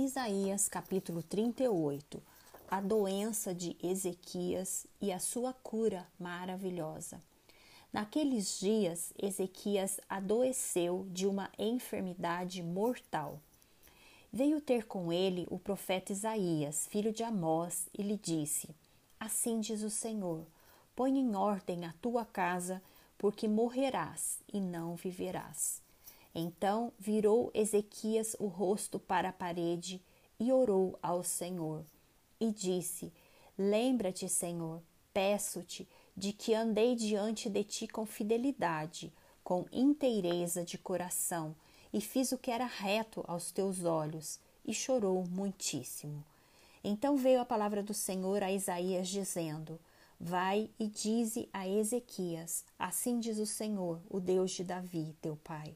Isaías capítulo 38, a doença de Ezequias e a sua cura maravilhosa. Naqueles dias, Ezequias adoeceu de uma enfermidade mortal. Veio ter com ele o profeta Isaías, filho de Amós, e lhe disse: Assim diz o Senhor, põe em ordem a tua casa, porque morrerás e não viverás. Então virou Ezequias o rosto para a parede e orou ao Senhor, e disse: Lembra-te, Senhor, peço-te, de que andei diante de ti com fidelidade, com inteireza de coração, e fiz o que era reto aos teus olhos, e chorou muitíssimo. Então veio a palavra do Senhor a Isaías, dizendo: Vai e dize a Ezequias, assim diz o Senhor, o Deus de Davi, teu pai.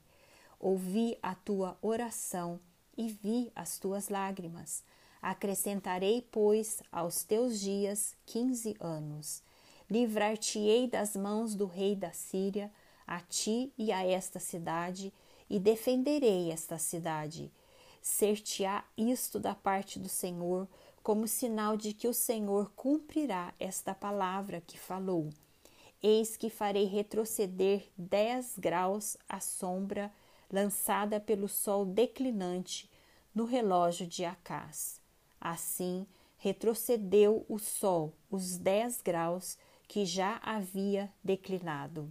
Ouvi a tua oração e vi as tuas lágrimas. Acrescentarei, pois, aos teus dias 15 anos. Livrar-te-ei das mãos do rei da Síria, a ti e a esta cidade, e defenderei esta cidade. Ser-te-á isto da parte do Senhor, como sinal de que o Senhor cumprirá esta palavra que falou. Eis que farei retroceder 10 graus a sombra lançada pelo sol declinante no relógio de Acaz. Assim retrocedeu o sol os 10 graus que já havia declinado.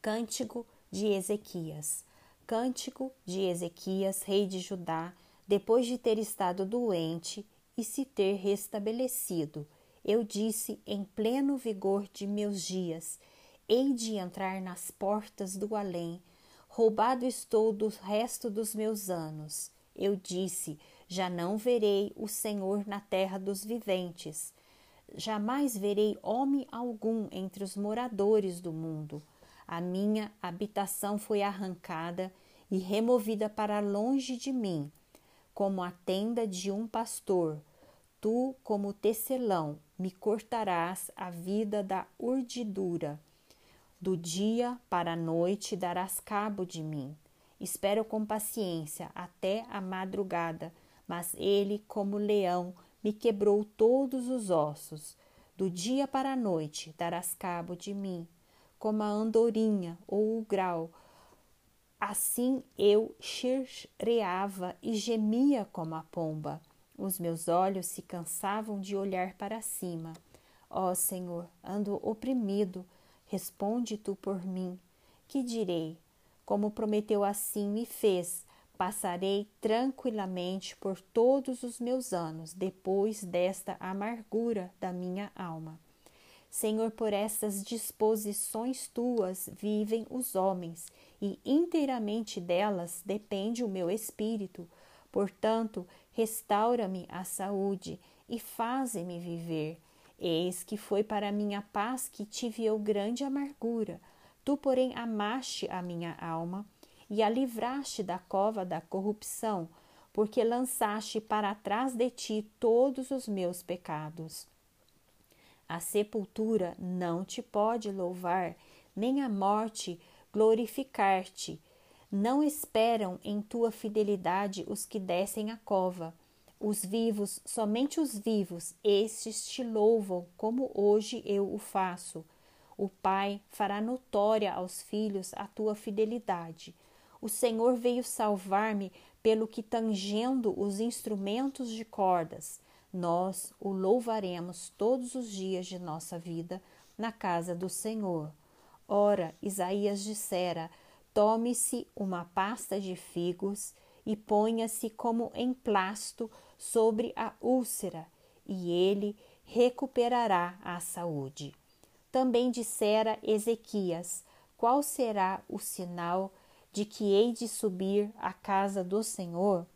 Cântico de Ezequias. Cântico de Ezequias, rei de Judá, depois de ter estado doente e se ter restabelecido. Eu disse em pleno vigor de meus dias: hei de entrar nas portas do além, roubado estou do resto dos meus anos. Eu disse: já não verei o Senhor na terra dos viventes. Jamais verei homem algum entre os moradores do mundo. A minha habitação foi arrancada e removida para longe de mim, como a tenda de um pastor. Tu, como tecelão, me cortarás a vida da urdidura. Do dia para a noite darás cabo de mim. Espero com paciência até a madrugada, mas ele, como leão, me quebrou todos os ossos. Do dia para a noite darás cabo de mim, como a andorinha ou o grau. Assim eu chirreava e gemia como a pomba. Os meus olhos se cansavam de olhar para cima. Ó Senhor, ando oprimido, responde tu por mim. Que direi? Como prometeu, assim me fez. Passarei tranquilamente por todos os meus anos, depois desta amargura da minha alma. Senhor, por estas disposições tuas vivem os homens, e inteiramente delas depende o meu espírito. Portanto, restaura-me a saúde e faze-me viver. Eis que foi para minha paz que tive eu grande amargura. Tu, porém, amaste a minha alma, e a livraste da cova da corrupção, porque lançaste para trás de ti todos os meus pecados. A sepultura não te pode louvar, nem a morte glorificar-te. Não esperam em tua fidelidade os que descem a cova. Os vivos, somente os vivos, estes te louvam, como hoje eu o faço. O Pai fará notória aos filhos a tua fidelidade. O Senhor veio salvar-me pelo que, tangendo os instrumentos de cordas, nós o louvaremos todos os dias de nossa vida na casa do Senhor. Ora, Isaías dissera: tome-se uma pasta de figos e ponha-se como emplasto sobre a úlcera, e ele recuperará a saúde. Também dissera Ezequias: qual será o sinal de que hei de subir à casa do Senhor?